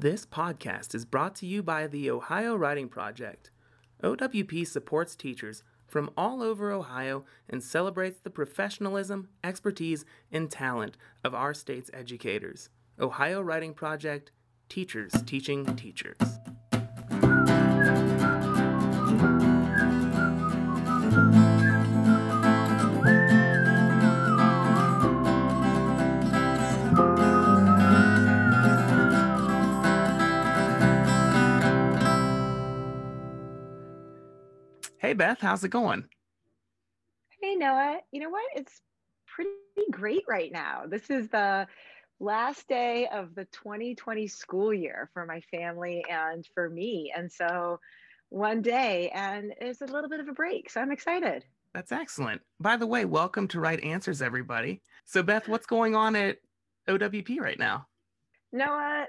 This podcast is brought to you by the Ohio Writing Project. OWP supports teachers from all over Ohio and celebrates the professionalism, expertise, and talent of our state's educators. Ohio Writing Project, teachers teaching teachers. Hey, Beth, how's it going? Hey, Noah. You know what? It's pretty great right now. This is the last day of the 2020 school year for my family and for me. And so one day, and it's a little bit of a break. So I'm excited. That's excellent. By the way, welcome to Right Answers, everybody. So, Beth, what's going on at OWP right now? Noah,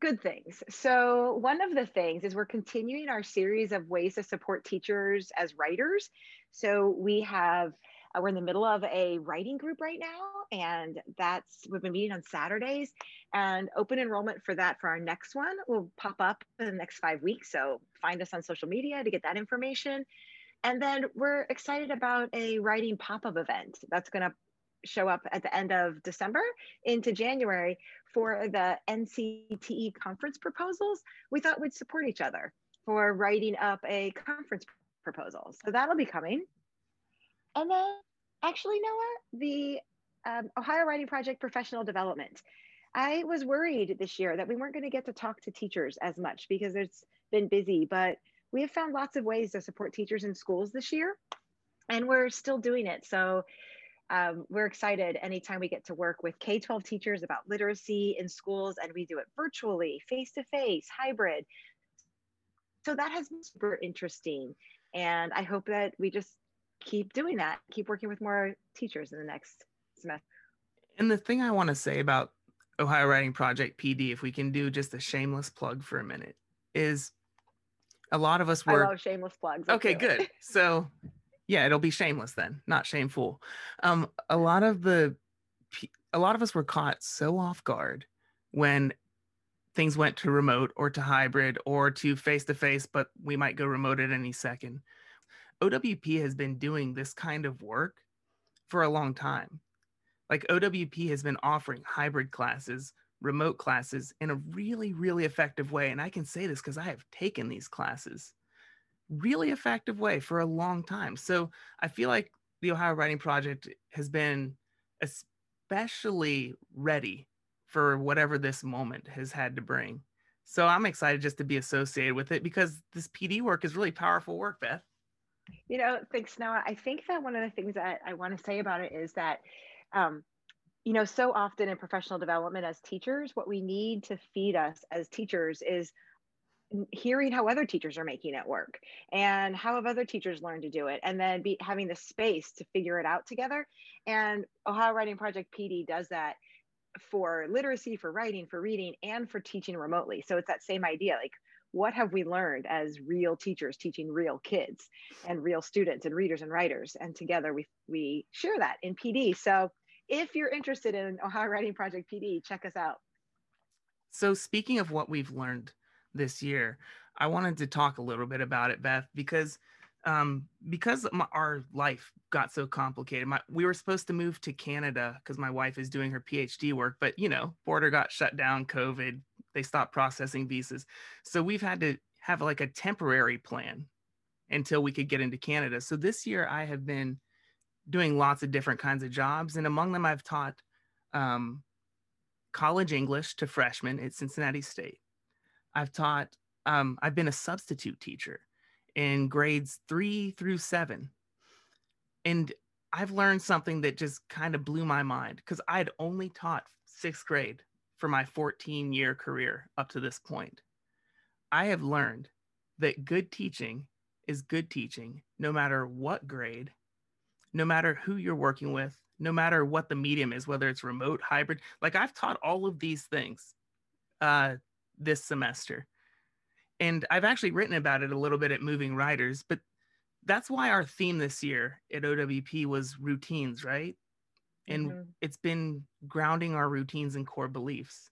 good things. So one of the things is we're continuing our series of ways to support teachers as writers. So we have, we're in the middle of a writing group right now, and that's, we've been meeting on Saturdays, and open enrollment for that, for our next one, will pop up in the next 5 weeks. So find us on social media to get that information. And then we're excited about a writing pop-up event that's going to show up at the end of December into January for the NCTE conference proposals. We thought we'd support each other for writing up a conference proposal. So that'll be coming. And then actually, Noah, the Ohio Writing Project Professional Development. I was worried this year that we weren't going to get to talk to teachers as much because it's been busy, but we have found lots of ways to support teachers in schools this year, and we're still doing it. So we're excited anytime we get to work with K-12 teachers about literacy in schools, and we do it virtually, face-to-face, hybrid. So that has been super interesting. And I hope that we just keep doing that, keep working with more teachers in the next semester. And the thing I want to say about Ohio Writing Project PD, if we can do just a shameless plug for a minute, is a lot of us were... I love shameless plugs. Okay, good. So... yeah, it'll be shameless then, not shameful. A lot of us were caught so off guard when things went to remote or to hybrid or to face-to-face, but we might go remote at any second. OWP has been doing this kind of work for a long time. Like, OWP has been offering hybrid classes, remote classes in a really, really effective way. And I can say this because I have taken these classes. Really effective way for a long time. So I feel like the Ohio Writing Project has been especially ready for whatever this moment has had to bring. So I'm excited just to be associated with it because this PD work is really powerful work, Beth. You know, thanks, Noah. I think that one of the things that I want to say about it is that, you know, so often in professional development as teachers, what we need to feed us as teachers is hearing how other teachers are making it work and how have other teachers learned to do it, and then having the space to figure it out together. And Ohio Writing Project PD does that for literacy, for writing, for reading, and for teaching remotely. So it's that same idea, like, what have we learned as real teachers teaching real kids and real students and readers and writers? And together we share that in PD. So if you're interested in Ohio Writing Project PD, check us out. So speaking of what we've learned this year, I wanted to talk a little bit about it, Beth, because our life got so complicated. We were supposed to move to Canada because my wife is doing her PhD work, but you know, border got shut down, COVID, they stopped processing visas. So we've had to have like a temporary plan until we could get into Canada. So this year I have been doing lots of different kinds of jobs. And among them, I've taught college English to freshmen at Cincinnati State. I've been a substitute teacher in grades 3 through 7. And I've learned something that just kind of blew my mind because I'd only taught 6th grade for my 14-year career up to this point. I have learned that good teaching is good teaching, no matter what grade, no matter who you're working with, no matter what the medium is, whether it's remote, hybrid. Like, I've taught all of these things this semester. And I've actually written about it a little bit at Moving Writers, but that's why our theme this year at OWP was routines, right? And It's been grounding our routines and core beliefs,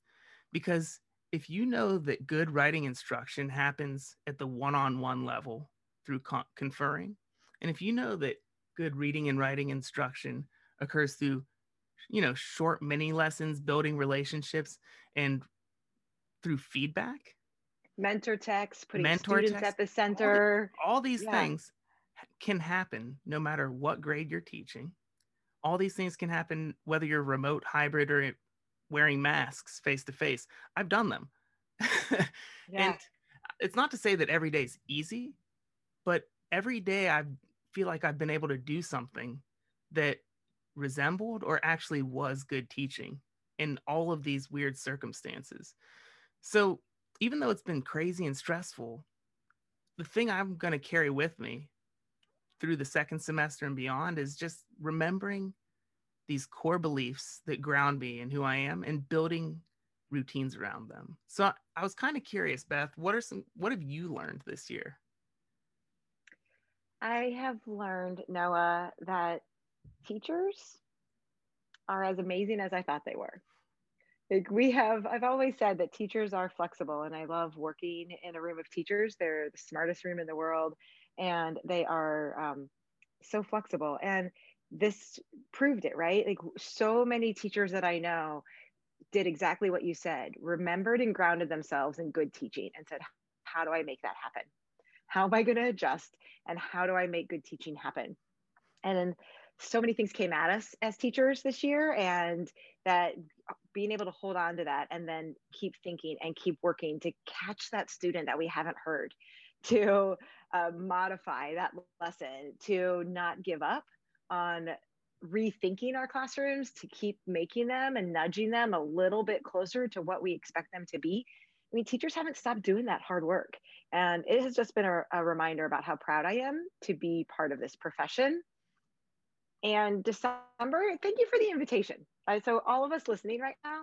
because if you know that good writing instruction happens at the one-on-one level through conferring, and if you know that good reading and writing instruction occurs through, you know, short mini lessons, building relationships, and through feedback, mentor texts, putting students at the center, all these things can happen no matter what grade you're teaching. All these things can happen whether you're remote, hybrid, or wearing masks face to face. I've done them. And it's not to say that every day is easy, but every day I feel like I've been able to do something that resembled or actually was good teaching in all of these weird circumstances. So even though it's been crazy and stressful, the thing I'm going to carry with me through the second semester and beyond is just remembering these core beliefs that ground me and who I am and building routines around them. So I was kind of curious, Beth, what have you learned this year? I have learned, Noah, that teachers are as amazing as I thought they were. Like I've always said that teachers are flexible, and I love working in a room of teachers. They're the smartest room in the world, and they are so flexible. And this proved it, right? Like so many teachers that I know did exactly what you said, remembered and grounded themselves in good teaching and said, how do I make that happen? How am I going to adjust? And how do I make good teaching happen? And then so many things came at us as teachers this year, and that being able to hold on to that and then keep thinking and keep working to catch that student that we haven't heard, to modify that lesson, to not give up on rethinking our classrooms, to keep making them and nudging them a little bit closer to what we expect them to be. I mean, teachers haven't stopped doing that hard work. And it has just been a reminder about how proud I am to be part of this profession. And December, thank you for the invitation. So all of us listening right now,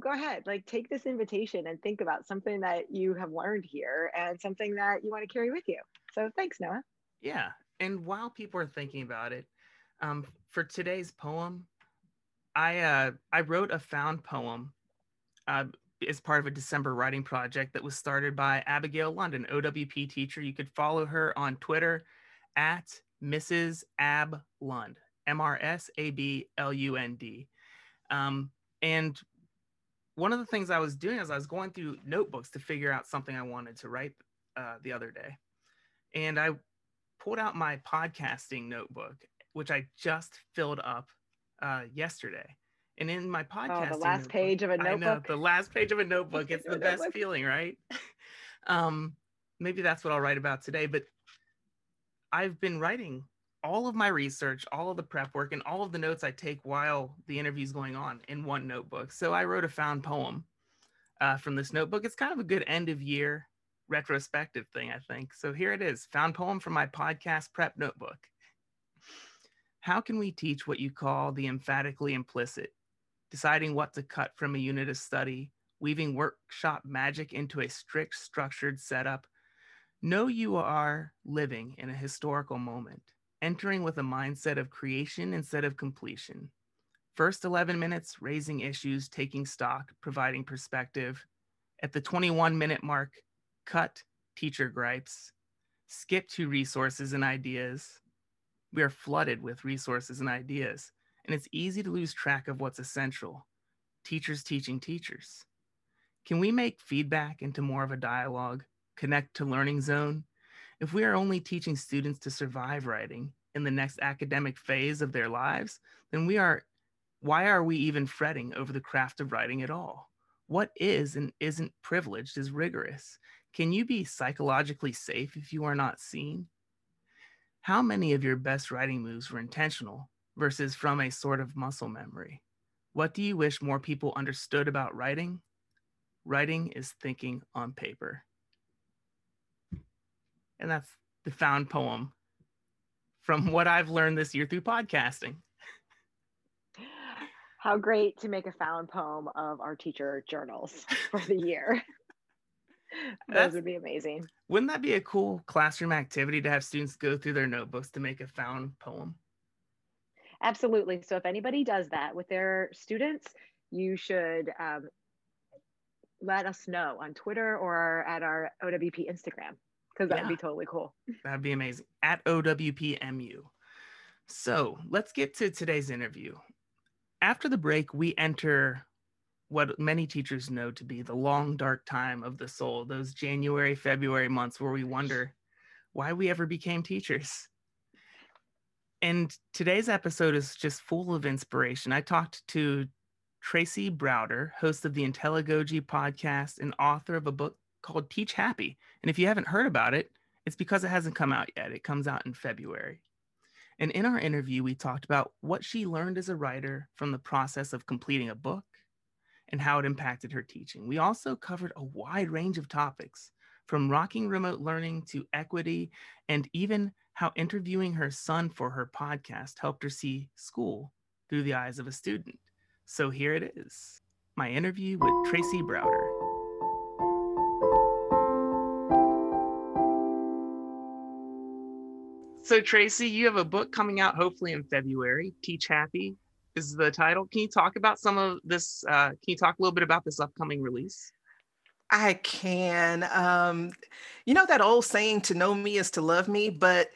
go ahead, like take this invitation and think about something that you have learned here and something that you want to carry with you. So thanks, Noah. Yeah, and while people are thinking about it, for today's poem, I wrote a found poem as part of a December writing project that was started by Abigail London, OWP teacher. You could follow her on Twitter at Mrs. Ab Lund, MRSABLUND. And one of the things I was doing is I was going through notebooks to figure out something I wanted to write the other day. And I pulled out my podcasting notebook, which I just filled up yesterday. And in my podcasting the last page of a notebook. It's the best feeling, right? Maybe that's what I'll write about today, but I've been writing all of my research, all of the prep work, and all of the notes I take while the interview's going on in one notebook. So I wrote a found poem from this notebook. It's kind of a good end of year retrospective thing, I think. So here it is, found poem from my podcast prep notebook. How can we teach what you call the emphatically implicit? Deciding what to cut from a unit of study, weaving workshop magic into a strict, structured setup. Know you are living in a historical moment, entering with a mindset of creation instead of completion. First 11 minutes, raising issues, taking stock, providing perspective. At the 21-minute mark, cut teacher gripes. Skip to resources and ideas. We are flooded with resources and ideas, and it's easy to lose track of what's essential. Teachers teaching teachers. Can we make feedback into more of a dialogue? Connect to learning zone. If we are only teaching students to survive writing in the next academic phase of their lives, then why are we even fretting over the craft of writing at all? What is and isn't privileged is rigorous. Can you be psychologically safe if you are not seen? How many of your best writing moves were intentional versus from a sort of muscle memory? What do you wish more people understood about writing? Writing is thinking on paper. And that's the found poem from what I've learned this year through podcasting. How great to make a found poem of our teacher journals for the year. Those would be amazing. Wouldn't that be a cool classroom activity to have students go through their notebooks to make a found poem? Absolutely. So if anybody does that with their students, you should let us know on Twitter or at our OWP Instagram, because that'd be totally cool. That'd be amazing. At OWPMU. So let's get to today's interview. After the break, we enter what many teachers know to be the long, dark time of the soul, those January, February months where we wonder why we ever became teachers. And today's episode is just full of inspiration. I talked to Tracy Browder, host of the Intelligogy podcast and author of a book called Teach Happy. And if you haven't heard about it, it's because it hasn't come out yet. It comes out in February. And in our interview, we talked about what she learned as a writer from the process of completing a book and how it impacted her teaching. We also covered a wide range of topics, from rocking remote learning to equity, and even how interviewing her son for her podcast helped her see school through the eyes of a student. So here it is, my interview with Tracy Browder. So Tracy, you have a book coming out hopefully in February. Teach Happy is the title. Can you talk about some of this? Can you talk a little bit about this upcoming release? I can. You know that old saying, to know me is to love me, but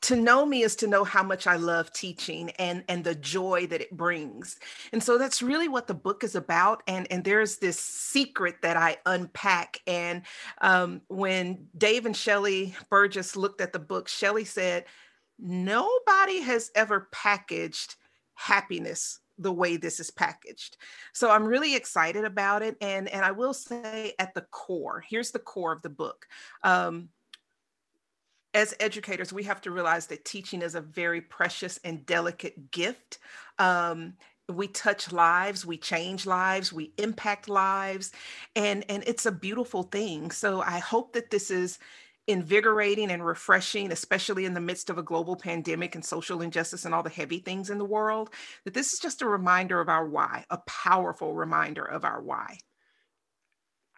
to know me is to know how much I love teaching and the joy that it brings. And so that's really what the book is about. And there's this secret that I unpack. And when Dave and Shelley Burgess looked at the book, Shelley said, nobody has ever packaged happiness the way this is packaged. So I'm really excited about it. And I will say at the core, here's the core of the book. As educators, we have to realize that teaching is a very precious and delicate gift. We touch lives, we change lives, we impact lives, and it's a beautiful thing. So I hope that this is invigorating and refreshing, especially in the midst of a global pandemic and social injustice and all the heavy things in the world, that this is just a reminder of our why, a powerful reminder of our why.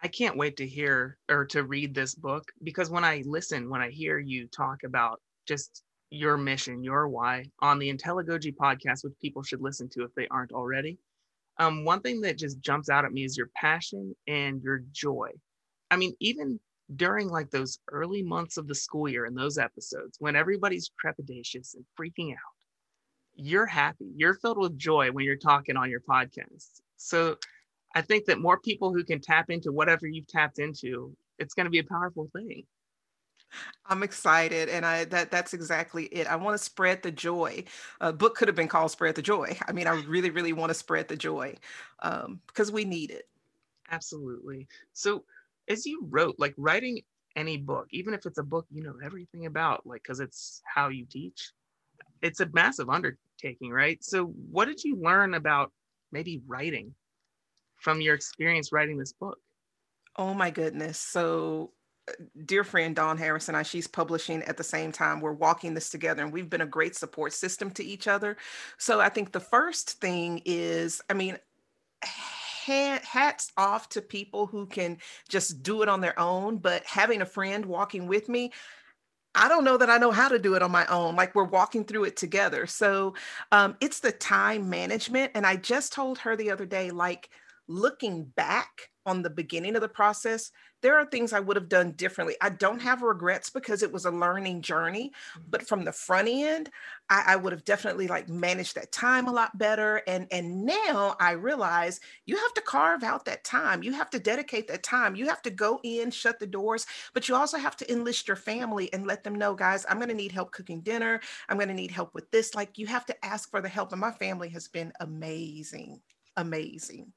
I can't wait to hear or to read this book, because when I hear you talk about just your mission, your why on the Intelligogy podcast, which people should listen to if they aren't already, one thing that just jumps out at me is your passion and your joy. I mean, even during like those early months of the school year in those episodes, when everybody's trepidatious and freaking out, you're happy, you're filled with joy when you're talking on your podcast. So I think that more people who can tap into whatever you've tapped into, it's going to be a powerful thing. I'm excited. And that's exactly it. I want to spread the joy. A book could have been called Spread the Joy. I mean, I really, really want to spread the joy because we need it. Absolutely. So as you wrote, like writing any book, even if it's a book you know everything about, like, because it's how you teach, it's a massive undertaking, right? So what did you learn about maybe writing from your experience writing this book? Oh my goodness. So dear friend, Dawn Harris and I, she's publishing at the same time. We're walking this together, and we've been a great support system to each other. So I think the first thing is, I mean, hats off to people who can just do it on their own, but having a friend walking with me, I don't know that I know how to do it on my own. Like, we're walking through it together. So it's the time management. And I just told her the other day, like, looking back on the beginning of the process, there are things I would have done differently. I don't have regrets because it was a learning journey, but from the front end, I would have definitely like managed that time a lot better. And now I realize you have to carve out that time. You have to dedicate that time. You have to go in, shut the doors, but you also have to enlist your family and let them know, guys, I'm going to need help cooking dinner. I'm going to need help with this. Like, you have to ask for the help. And my family has been amazing, amazing.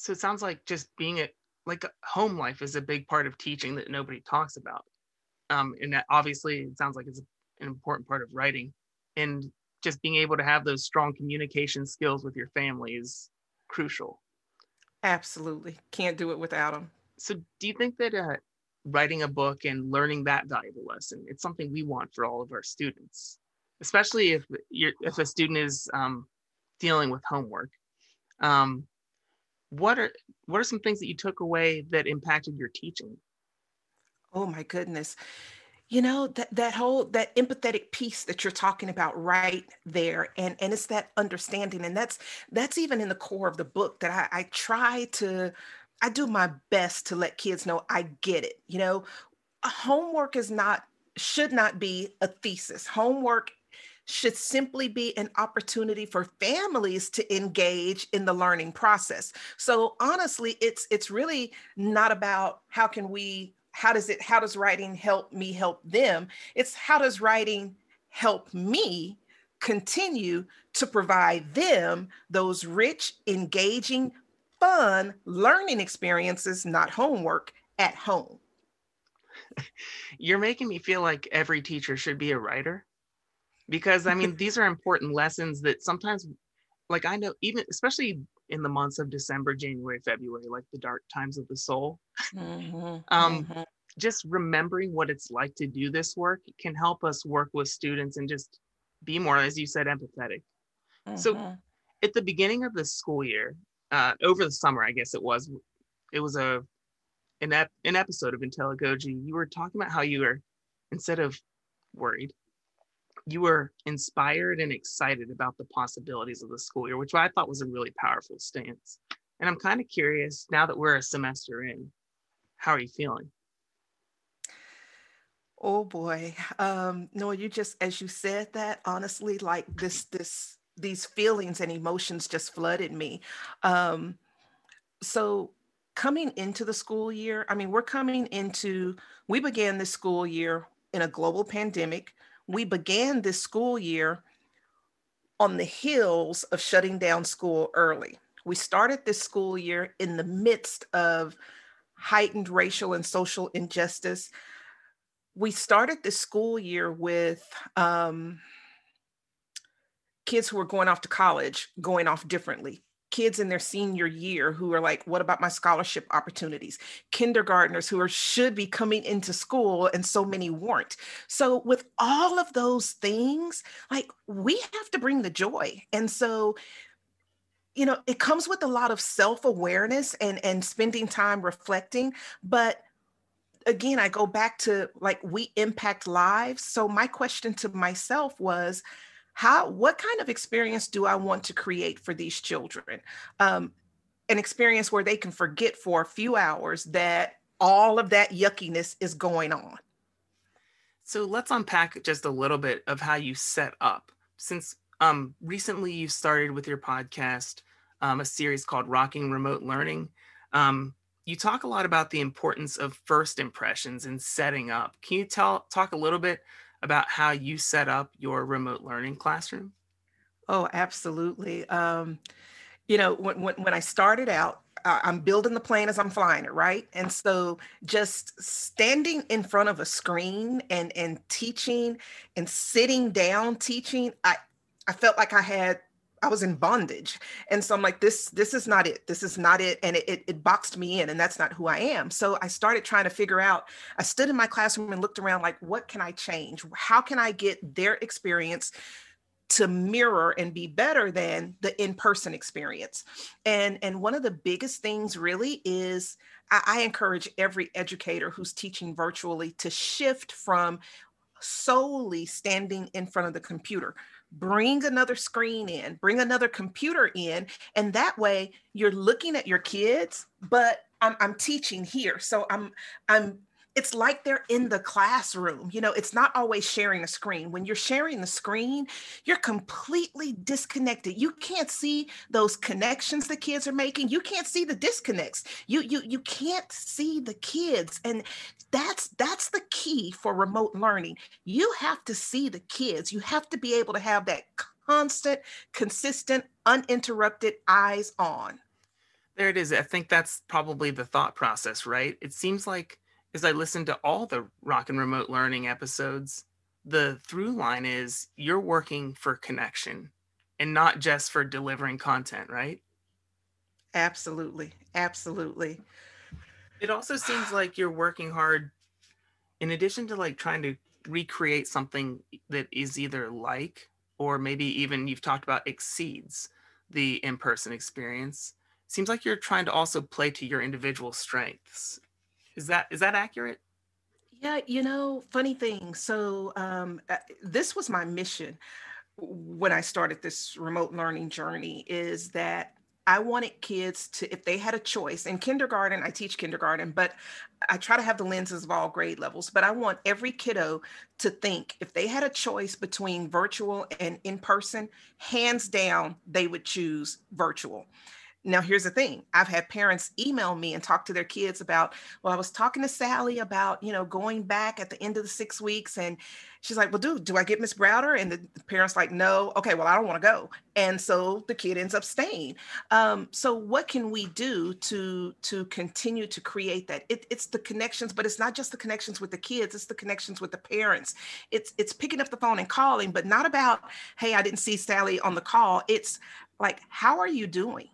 So it sounds like just being like home life is a big part of teaching that nobody talks about. And that obviously it sounds like it's an important part of writing, and just being able to have those strong communication skills with your family is crucial. Absolutely. Can't do it without them. So do you think that writing a book and learning that valuable lesson, it's something we want for all of our students, especially if a student is dealing with homework? What are some things that you took away that impacted your teaching? Oh my goodness. You know, that empathetic piece that you're talking about right there. And it's that understanding. And that's even in the core of the book that I try to I do my best to let kids know I get it. You know, homework is not, should not be a thesis. Homework should simply be an opportunity for families to engage in the learning process. So honestly, it's really not about how does writing help me help them? It's how does writing help me continue to provide them those rich, engaging, fun learning experiences, not homework, at home. You're making me feel like every teacher should be a writer, because I mean, these are important lessons that sometimes, like I know, even especially in the months of December, January, February, like the dark times of the soul, just remembering what it's like to do this work can help us work with students and just be more, as you said, empathetic. So at the beginning of the school year, over the summer, I guess it was an episode of Intelligogy, you were talking about how you were, instead of worried, you were inspired and excited about the possibilities of the school year, which I thought was a really powerful stance. And I'm kind of curious, now that we're a semester in, how are you feeling? Oh boy. No, you just, as you said that, honestly, like these feelings and emotions just flooded me. So coming into the school year, I mean, we began this school year in a global pandemic. We began this school year on the heels of shutting down school early. We started this school year in the midst of heightened racial and social injustice. We started the school year with kids who were going off to college, going off differently. Kids in their senior year who are like, what about my scholarship opportunities? Kindergartners who should be coming into school and so many weren't. So with all of those things, like we have to bring the joy. And so, you know, it comes with a lot of self-awareness and spending time reflecting. But again, I go back to like, we impact lives. So my question to myself was, what kind of experience do I want to create for these children? An experience where they can forget for a few hours that all of that yuckiness is going on. So let's unpack just a little bit of how you set up. Since recently you started with your podcast, a series called Rocking Remote Learning, you talk a lot about the importance of first impressions and setting up. Can you talk a little bit about how you set up your remote learning classroom? Oh, absolutely. You know, when I started out, I'm building the plane as I'm flying it, right? And so just standing in front of a screen and teaching and sitting down teaching, I felt like I was in bondage. And so I'm like, this is not it. This is not it. And it boxed me in, and that's not who I am. So I started trying to figure out, I stood in my classroom and looked around like, what can I change? How can I get their experience to mirror and be better than the in-person experience? And one of the biggest things really is, I encourage every educator who's teaching virtually to shift from solely standing in front of the computer. Bring another screen in, bring another computer in. And that way you're looking at your kids, but I'm teaching here. So it's like they're in the classroom. You know, it's not always sharing a screen. When you're sharing the screen, you're completely disconnected. You can't see those connections the kids are making. You can't see the disconnects. You can't see the kids. And that's the key for remote learning. You have to see the kids. You have to be able to have that constant, consistent, uninterrupted eyes on. There it is. I think that's probably the thought process, right? It seems like, as I listen to all the Rockin' Remote Learning episodes, the through line is you're working for connection and not just for delivering content, right? Absolutely. Absolutely. It also seems like you're working hard in addition to like trying to recreate something that is either like, or maybe even you've talked about exceeds the in-person experience. It seems like you're trying to also play to your individual strengths. Is that accurate? Yeah, you know, funny thing. So this was my mission when I started this remote learning journey, is that I wanted kids to, if they had a choice in kindergarten, I teach kindergarten, but I try to have the lenses of all grade levels, but I want every kiddo to think if they had a choice between virtual and in-person, hands down, they would choose virtual. Now, here's the thing. I've had parents email me and talk to their kids about, well, I was talking to Sally about, you know, going back at the end of the 6 weeks. And she's like, well, do I get Miss Browder? And the parent's like, no. Okay, well, I don't want to go. And so the kid ends up staying. So what can we do to continue to create that? It's the connections, but it's not just the connections with the kids. It's the connections with the parents. It's picking up the phone and calling, but not about, hey, I didn't see Sally on the call. It's like, how are you doing?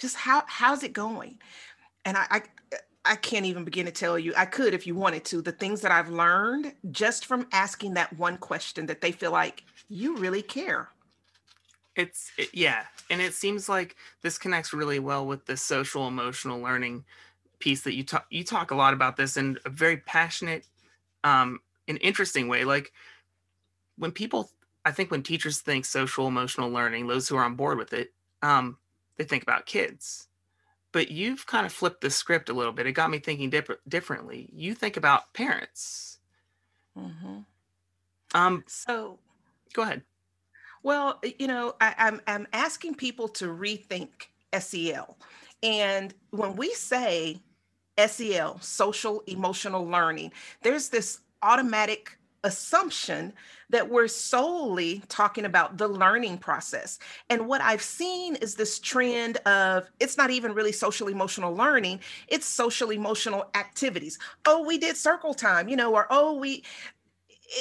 Just how's it going? And I can't even begin to tell you, I could if you wanted to, the things that I've learned just from asking that one question that they feel like you really care. Yeah. And it seems like this connects really well with the social emotional learning piece that you talk a lot about this in a very passionate and interesting way. Like when teachers think social emotional learning, those who are on board with it, they think about kids, but you've kind of flipped the script a little bit. It got me thinking differently. You think about parents. Mm-hmm. So go ahead. Well, you know, I'm asking people to rethink SEL. And when we say SEL, social emotional learning, there's this automatic assumption that we're solely talking about the learning process. And what I've seen is this trend of, it's not even really social emotional learning, it's social emotional activities. Oh, we did circle time, you know, or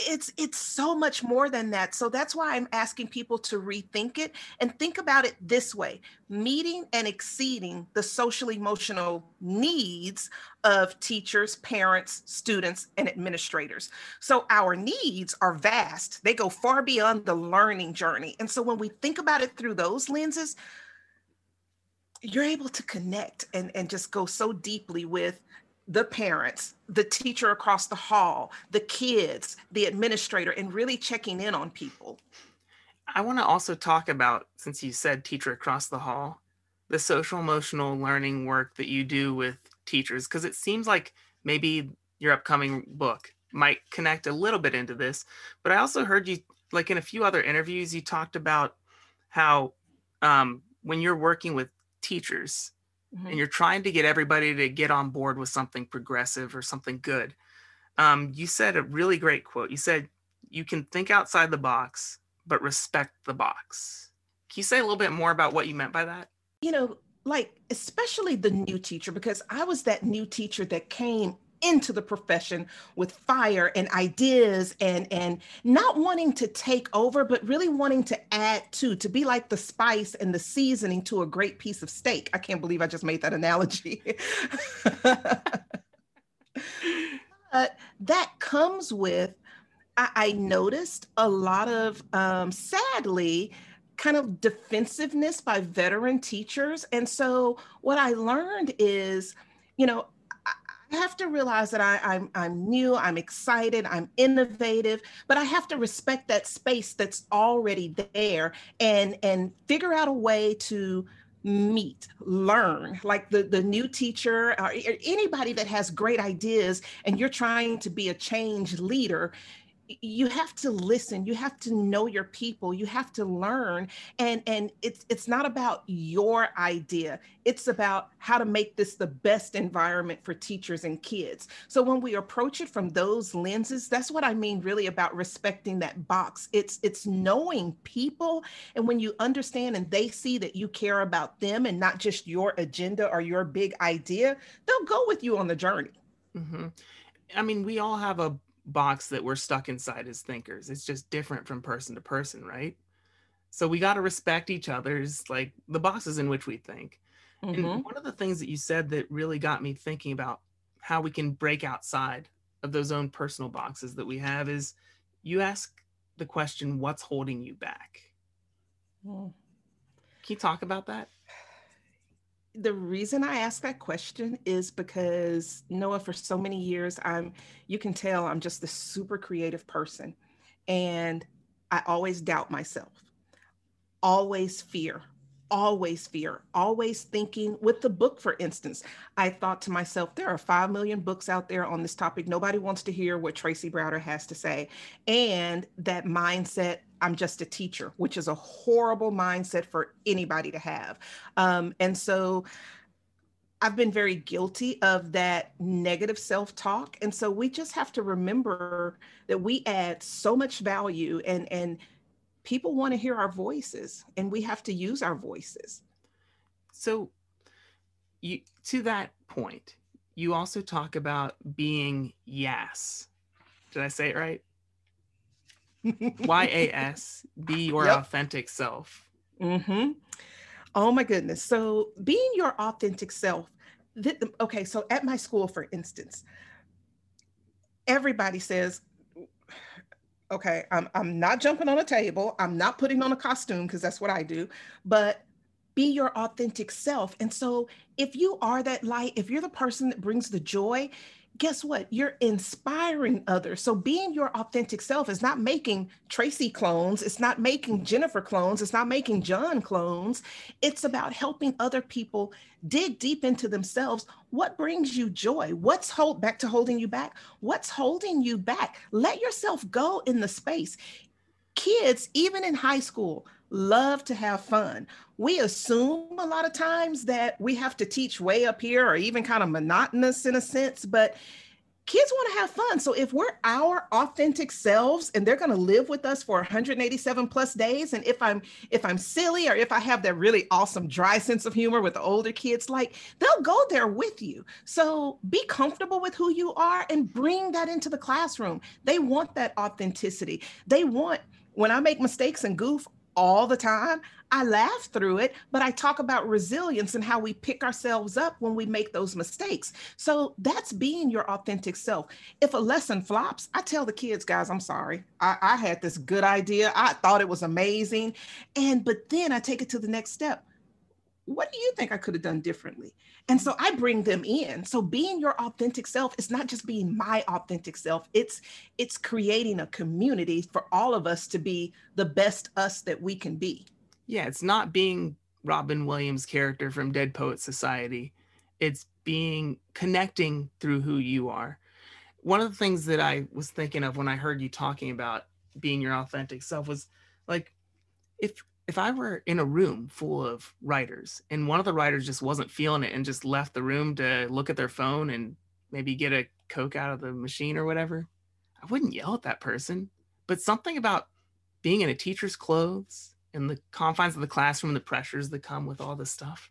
it's so much more than that. So that's why I'm asking people to rethink it and think about it this way: meeting and exceeding the social emotional needs of teachers, parents, students, and administrators. So our needs are vast. They go far beyond the learning journey. And so when we think about it through those lenses, you're able to connect and just go so deeply with the parents, the teacher across the hall, the kids, the administrator, and really checking in on people. I want to also talk about, since you said teacher across the hall, the social emotional learning work that you do with teachers, because it seems like maybe your upcoming book might connect a little bit into this. But I also heard you, like in a few other interviews, you talked about how when you're working with teachers, and you're trying to get everybody to get on board with something progressive or something good. You said a really great quote. You said, you can think outside the box, but respect the box. Can you say a little bit more about what you meant by that? You know, like, especially the new teacher, because I was that new teacher that came into the profession with fire and ideas and not wanting to take over, but really wanting to add to be like the spice and the seasoning to a great piece of steak. I can't believe I just made that analogy. But that comes with, I noticed a lot of, sadly, kind of defensiveness by veteran teachers. And so what I learned is, you know, I have to realize that I'm new, I'm excited, I'm innovative, but I have to respect that space that's already there and figure out a way to meet, learn, like the new teacher or anybody that has great ideas and you're trying to be a change leader. You have to listen, you have to know your people, you have to learn. And it's not about your idea. It's about how to make this the best environment for teachers and kids. So when we approach it from those lenses, that's what I mean really about respecting that box. It's knowing people. And when you understand and they see that you care about them and not just your agenda or your big idea, they'll go with you on the journey. Mm-hmm. I mean, we all have a box that we're stuck inside as thinkers. It's just different from person to person, right? So we got to respect each other's, like, the boxes in which we think. Mm-hmm. And one of the things that you said that really got me thinking about how we can break outside of those own personal boxes that we have is you ask the question, what's holding you back? Well, can you talk about that? The reason I ask that question is because, Noah, for so many years, you can tell I'm just this super creative person. And I always doubt myself, always fear, always fear, always thinking with the book, for instance. I thought to myself, there are 5 million books out there on this topic. Nobody wants to hear what Tracy Browder has to say. And that mindset, I'm just a teacher, which is a horrible mindset for anybody to have. And so I've been very guilty of that negative self-talk. And so we just have to remember that we add so much value, and people want to hear our voices, and we have to use our voices. So you, to that point, you also talk about being YAS. Did I say it right? YAS, be your authentic self. Mm-hmm. Oh my goodness. So being your authentic self. Okay. So at my school, for instance, everybody says, okay, I'm not jumping on a table. I'm not putting on a costume, because that's what I do, but be your authentic self. And so if you are that light, if you're the person that brings the joy, guess what? You're inspiring others. So being your authentic self is not making Tracy clones. It's not making Jennifer clones. It's not making John clones. It's about helping other people dig deep into themselves. What brings you joy? What's holding you back? What's holding you back? Let yourself go in the space. Kids, even in high school, love to have fun. We assume a lot of times that we have to teach way up here, or even kind of monotonous in a sense, but kids want to have fun. So if we're our authentic selves, and they're going to live with us for 187 plus days, and if I'm silly, or if I have that really awesome dry sense of humor with the older kids, like, they'll go there with you. So be comfortable with who you are and bring that into the classroom. They want that authenticity. They want, when I make mistakes and goof all the time, I laugh through it, but I talk about resilience and how we pick ourselves up when we make those mistakes. So that's being your authentic self. If a lesson flops, I tell the kids, guys, I'm sorry. I had this good idea. I thought it was amazing. But then I take it to the next step. What do you think I could have done differently? And so I bring them in. So being your authentic self is not just being my authentic self. It's creating a community for all of us to be the best us that we can be. Yeah, it's not being Robin Williams' character from Dead Poets Society. It's being connecting through who you are. One of the things that I was thinking of when I heard you talking about being your authentic self was, like, if I were in a room full of writers and one of the writers just wasn't feeling it and just left the room to look at their phone and maybe get a Coke out of the machine or whatever, I wouldn't yell at that person. But something about being in a teacher's clothes and the confines of the classroom, the pressures that come with all this stuff,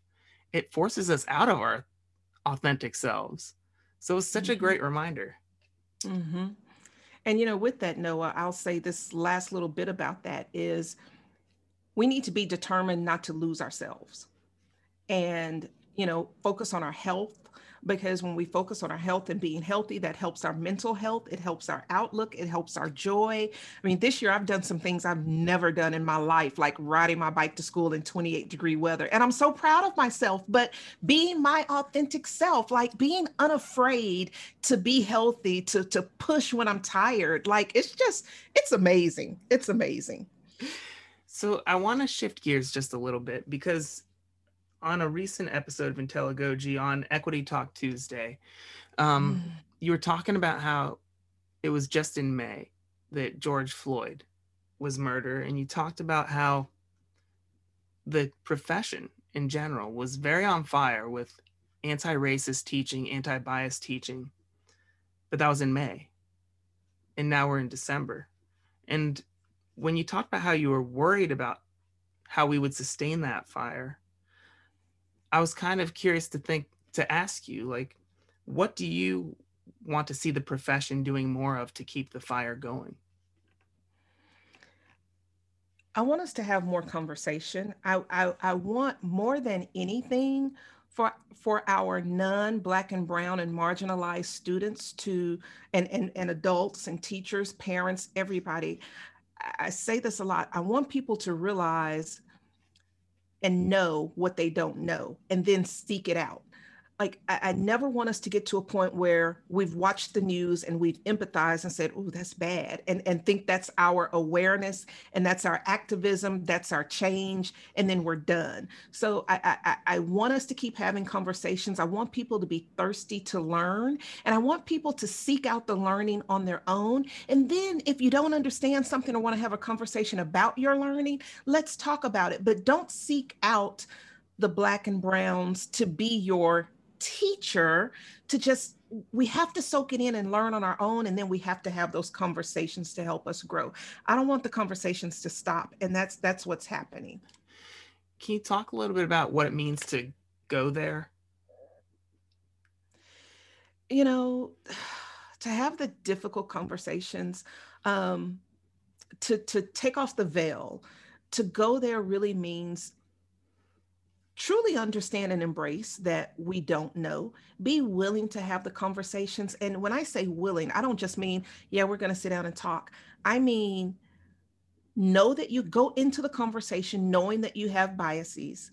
it forces us out of our authentic selves. So it's such a great reminder. Mm-hmm. And, you know, with that, Noah, I'll say this last little bit about that is, we need to be determined not to lose ourselves and, you know, focus on our health, because when we focus on our health and being healthy, that helps our mental health. It helps our outlook. It helps our joy. I mean, this year I've done some things I've never done in my life, like riding my bike to school in 28-degree weather. And I'm so proud of myself, but being my authentic self, like being unafraid to be healthy, to push when I'm tired, like it's amazing. It's amazing. So I want to shift gears just a little bit, because on a recent episode of Intelligogy on Equity Talk Tuesday, you were talking about how it was just in May that George Floyd was murdered. And you talked about how the profession in general was very on fire with anti-racist teaching, anti-bias teaching, but that was in May. And now we're in December. And when you talked about how you were worried about how we would sustain that fire, I was kind of curious to ask you, like, what do you want to see the profession doing more of to keep the fire going? I want us to have more conversation. I want, more than anything, for our non-Black and brown and marginalized students to, and adults and teachers, parents, everybody. I say this a lot. I want people to realize and know what they don't know and then seek it out. like, I never want us to get to a point where we've watched the news and we've empathized and said, oh, that's bad, and think that's our awareness and that's our activism, that's our change, and then we're done. So I want us to keep having conversations. I want people to be thirsty to learn, and I want people to seek out the learning on their own. And then if you don't understand something or want to have a conversation about your learning, let's talk about it, but don't seek out the Black and Browns to be your teacher. To just, we have to soak it in and learn on our own, and then we have to have those conversations to help us grow. I don't want the conversations to stop, and that's what's happening. Can you talk a little bit about what it means to go there? You know, to have the difficult conversations, to take off the veil. To go there really means truly understand and embrace that we don't know, be willing to have the conversations. And when I say willing, I don't just mean, yeah, we're going to sit down and talk. I mean, know that you go into the conversation knowing that you have biases.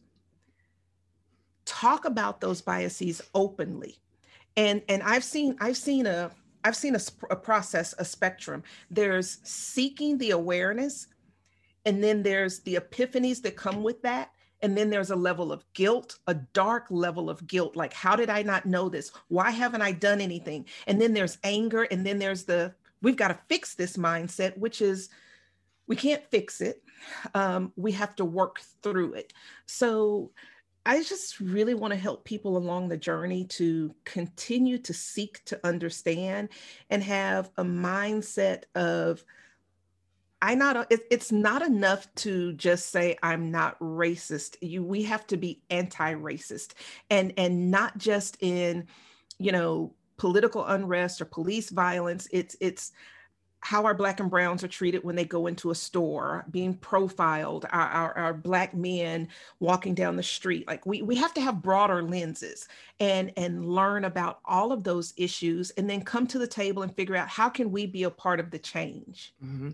Talk about those biases openly. And I've seen a process, a spectrum. There's seeking the awareness, and then there's the epiphanies that come with that. And then there's a level of guilt, a dark level of guilt. Like, how did I not know this? Why haven't I done anything? And then there's anger. And then there's the, we've got to fix this mindset, which is, we can't fix it. We have to work through it. So I just really want to help people along the journey to continue to seek to understand and have a mindset of, it's not enough to just say, I'm not racist. We have to be anti-racist, and not just in, you know, political unrest or police violence. It's how our Black and Browns are treated when they go into a store, being profiled, our Black men walking down the street. Like, we have to have broader lenses and learn about all of those issues, and then come to the table and figure out, how can we be a part of the change? Mm-hmm.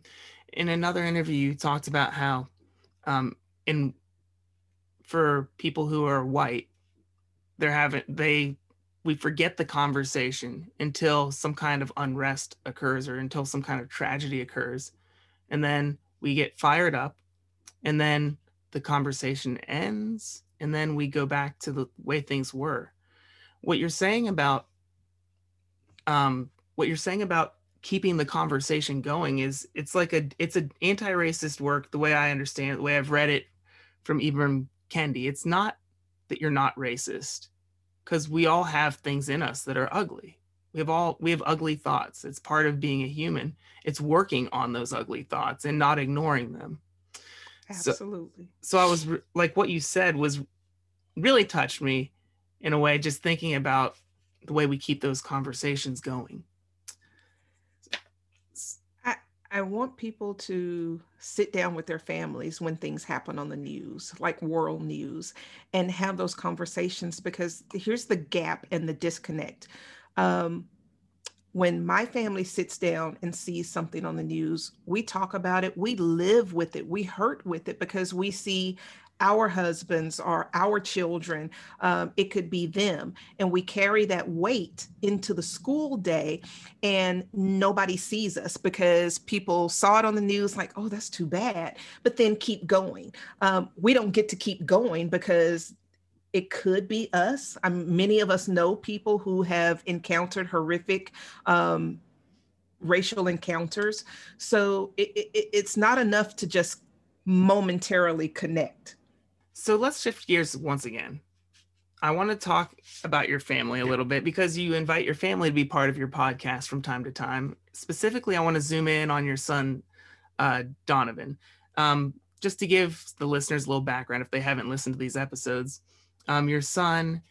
In another interview, you talked about how for people who are white, we forget the conversation until some kind of unrest occurs or until some kind of tragedy occurs. And then we get fired up, and then the conversation ends, and then we go back to the way things were. What you're saying about keeping the conversation going is, it's an anti-racist work, the way I understand it, the way I've read it from Ibram Kendi. It's not that you're not racist, because we all have things in us that are ugly. We have ugly thoughts. It's part of being a human. It's working on those ugly thoughts and not ignoring them. Absolutely. So I was like, what you said was really touched me in a way, just thinking about the way we keep those conversations going. I want people to sit down with their families when things happen on the news, like world news, and have those conversations, because here's the gap and the disconnect. When my family sits down and sees something on the news, we talk about it, we live with it, we hurt with it, because we see our husbands or our children, it could be them. And we carry that weight into the school day, and nobody sees us because people saw it on the news like, oh, that's too bad, but then keep going. We don't get to keep going because it could be us. Many of us know people who have encountered horrific racial encounters. So it's not enough to just momentarily connect. So let's shift gears once again. I want to talk about your family a little bit, because you invite your family to be part of your podcast from time to time. Specifically, I want to zoom in on your son, Donovan. Just to give the listeners a little background, if they haven't listened to these episodes, your son,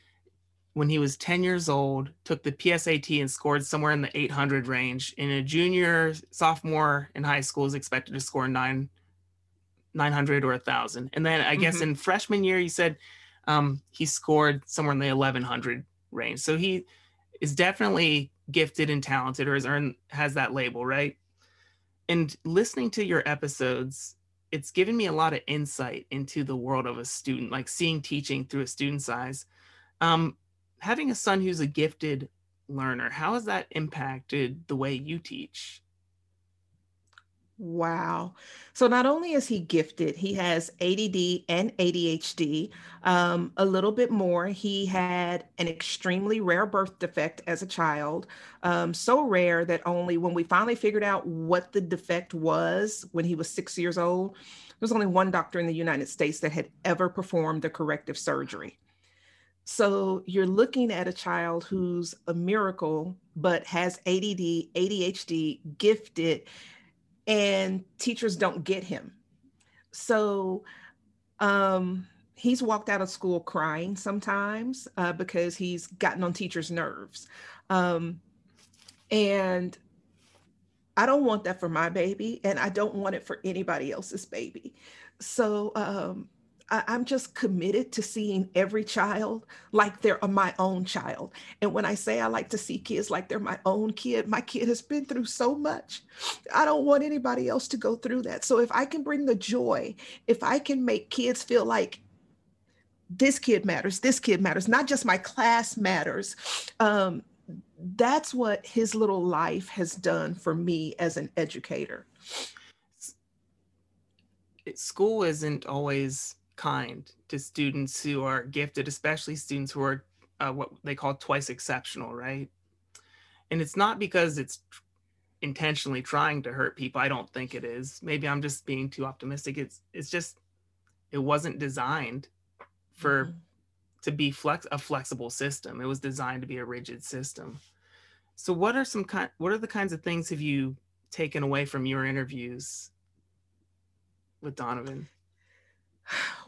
when he was 10 years old, took the PSAT and scored somewhere in the 800 range. In a sophomore in high school, is expected to score 900 or 1,000. And then I guess in freshman year, you said he scored somewhere in the 1,100 range. So he is definitely gifted and talented, or has that label, right? And listening to your episodes, it's given me a lot of insight into the world of a student, like seeing teaching through a student's eyes. having a son who's a gifted learner, how has that impacted the way you teach? Wow. So not only is he gifted, he has ADD and ADHD, a little bit more. He had an extremely rare birth defect as a child, so rare that only when we finally figured out what the defect was when he was 6 years old, there was only one doctor in the United States that had ever performed a corrective surgery. So you're looking at a child who's a miracle, but has ADD, ADHD, gifted, and teachers don't get him. So he's walked out of school crying sometimes because he's gotten on teachers' nerves. And I don't want that for my baby, and I don't want it for anybody else's baby. So I'm just committed to seeing every child like they're my own child. And when I say I like to see kids like they're my own kid, my kid has been through so much. I don't want anybody else to go through that. So if I can bring the joy, if I can make kids feel like this kid matters, not just my class matters, that's what his little life has done for me as an educator. School isn't always kind to students who are gifted, especially students who are what they call twice exceptional, right? And it's not because it's intentionally trying to hurt people. I don't think it is. Maybe I'm just being too optimistic. It's just, it wasn't designed for, to be a flexible system. It was designed to be a rigid system. So what are the kinds of things have you taken away from your interviews with Donovan?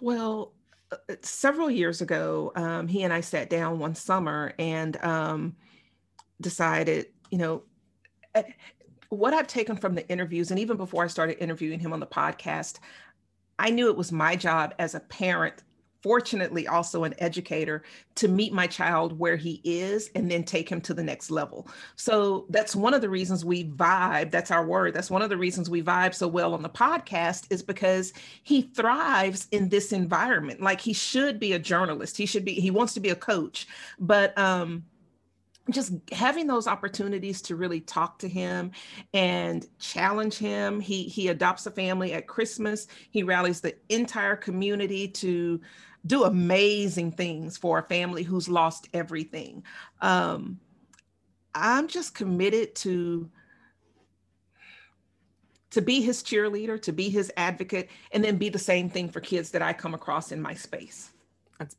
Well, several years ago, he and I sat down one summer and decided, you know, what I've taken from the interviews, and even before I started interviewing him on the podcast, I knew it was my job as a parent, fortunately also an educator, to meet my child where he is and then take him to the next level. So that's one of the reasons we vibe. That's our word. That's one of the reasons we vibe so well on the podcast, is because he thrives in this environment. Like, he should be a journalist. He wants to be a coach, but just having those opportunities to really talk to him and challenge him. He adopts a family at Christmas. He rallies the entire community to do amazing things for a family who's lost everything. I'm just committed to be his cheerleader, to be his advocate, and then be the same thing for kids that I come across in my space. That's,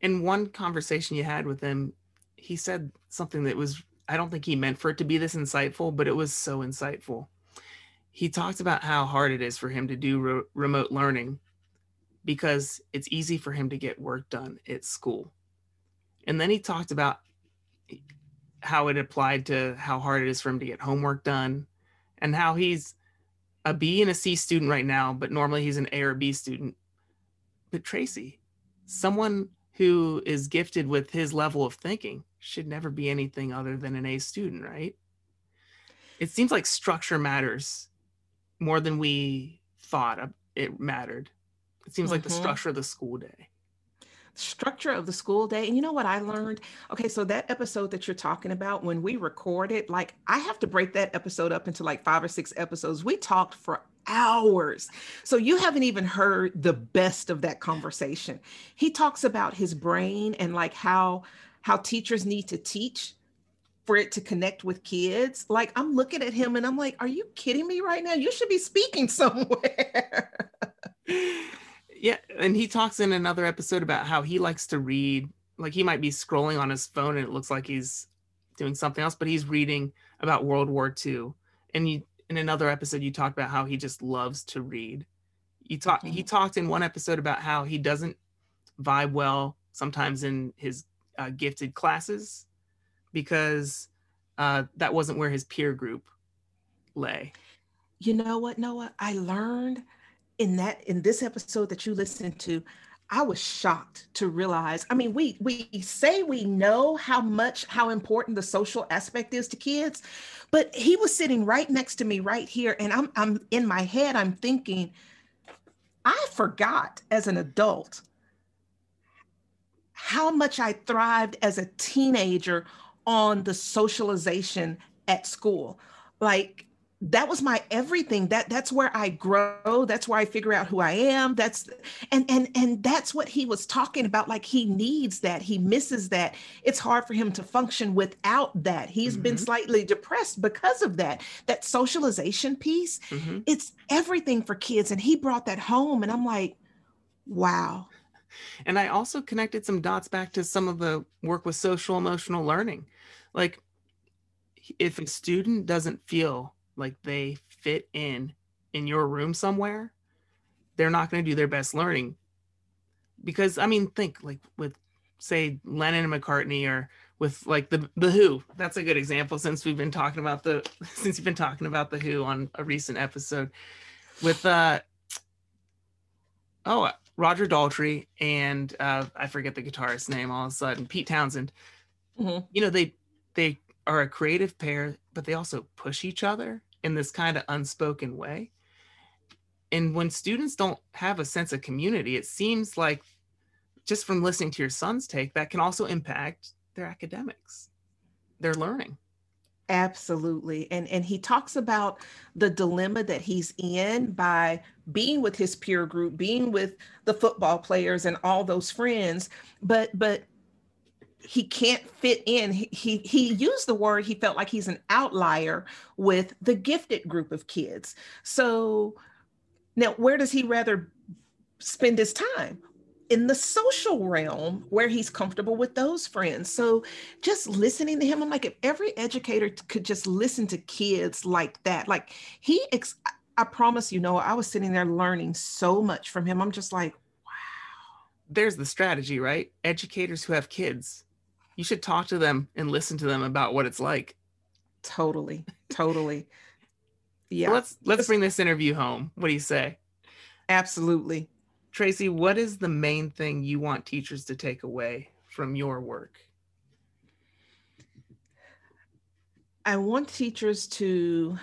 in one conversation you had with him, he said something that was, I don't think he meant for it to be this insightful, but it was so insightful. He talked about how hard it is for him to do remote learning because it's easy for him to get work done at school. And then he talked about how it applied to how hard it is for him to get homework done, and how he's a B and a C student right now, but normally he's an A or B student. But Tracy, someone who is gifted with his level of thinking should never be anything other than an A student, right? It seems like structure matters more than we thought it mattered. It seems like the structure of the school day. Structure of the school day. And you know what I learned? Okay, so that episode that you're talking about, when we recorded, like, I have to break that episode up into like 5 or 6 episodes. We talked for hours. So you haven't even heard the best of that conversation. He talks about his brain and like how teachers need to teach for it to connect with kids. Like, I'm looking at him and I'm like, are you kidding me right now? You should be speaking somewhere. Yeah. And he talks in another episode about how he likes to read. Like, he might be scrolling on his phone and it looks like he's doing something else, but he's reading about World War II. And in another episode, you talked about how he just loves to read. He talked in one episode about how he doesn't vibe well sometimes in his gifted classes because that wasn't where his peer group lay. You know what, Noah? I learned in this episode that you listened to, I was shocked to realize, I mean, we say we know how important the social aspect is to kids, but he was sitting right next to me right here. And I'm in my head, I'm thinking, I forgot as an adult how much I thrived as a teenager on the socialization at school. Like, that was my everything. That's where I grow. That's where I figure out who I am. That's, and that's what he was talking about. Like, he needs that. He misses that. It's hard for him to function without that. He's mm-hmm. been slightly depressed because of that. That socialization piece, mm-hmm. it's everything for kids. And he brought that home. And I'm like, wow. And I also connected some dots back to some of the work with social emotional learning. Like, if a student doesn't feel like they fit in your room somewhere, they're not going to do their best learning. Because, I mean, think like with, say, Lennon and McCartney, or with like the Who. That's a good example, since we've been talking about since you've been talking about the Who on a recent episode with Roger Daltrey and I forget the guitarist's name all of a sudden, Pete Townsend. Mm-hmm. You know, they are a creative pair, but they also push each other in this kind of unspoken way. And when students don't have a sense of community, it seems like, just from listening to your son's take, that can also impact their academics, their learning. Absolutely. And he talks about the dilemma that he's in by being with his peer group, being with the football players and all those friends, but he can't fit in. He used the word, he felt like he's an outlier with the gifted group of kids. So now, where does he rather spend his time? In the social realm, where he's comfortable with those friends. So just listening to him, I'm like, if every educator could just listen to kids like that, like I promise you, Noah, I was sitting there learning so much from him. I'm just like, wow. There's the strategy, right? Educators who have kids, you should talk to them and listen to them about what it's like. Totally, totally. Yeah. Well, let's bring this interview home. What do you say? Absolutely. Tracy, what is the main thing you want teachers to take away from your work? I want teachers to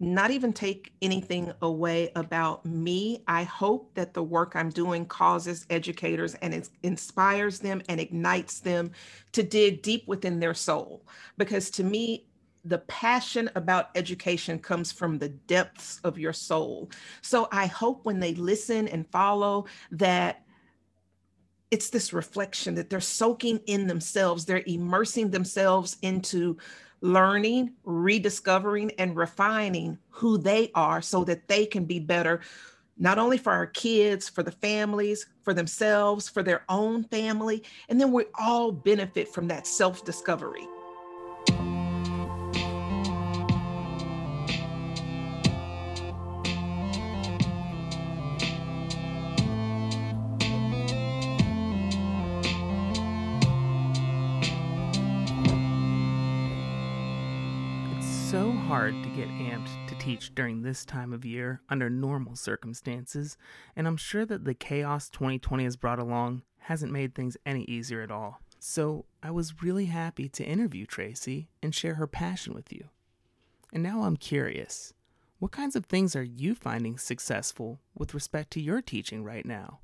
not even take anything away about me. I hope that the work I'm doing causes educators and it inspires them and ignites them to dig deep within their soul. Because to me, the passion about education comes from the depths of your soul. So I hope when they listen and follow that it's this reflection that they're soaking in themselves, they're immersing themselves into learning, rediscovering, and refining who they are so that they can be better, not only for our kids, for the families, for themselves, for their own family. And then we all benefit from that self-discovery. Hard to get amped to teach during this time of year under normal circumstances, and I'm sure that the chaos 2020 has brought along hasn't made things any easier at all. So I was really happy to interview Tracy and share her passion with you. And now I'm curious, what kinds of things are you finding successful with respect to your teaching right now?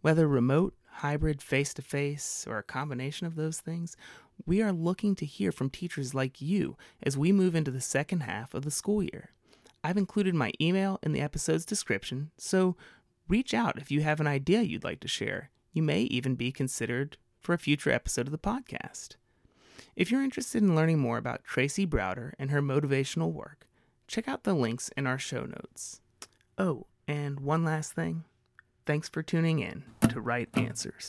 Whether remote, hybrid, face-to-face, or a combination of those things, we are looking to hear from teachers like you as we move into the second half of the school year. I've included my email in the episode's description, so reach out if you have an idea you'd like to share. You may even be considered for a future episode of the podcast. If you're interested in learning more about Tracy Browder and her motivational work, check out the links in our show notes. Oh, and one last thing. Thanks for tuning in to Right Answers.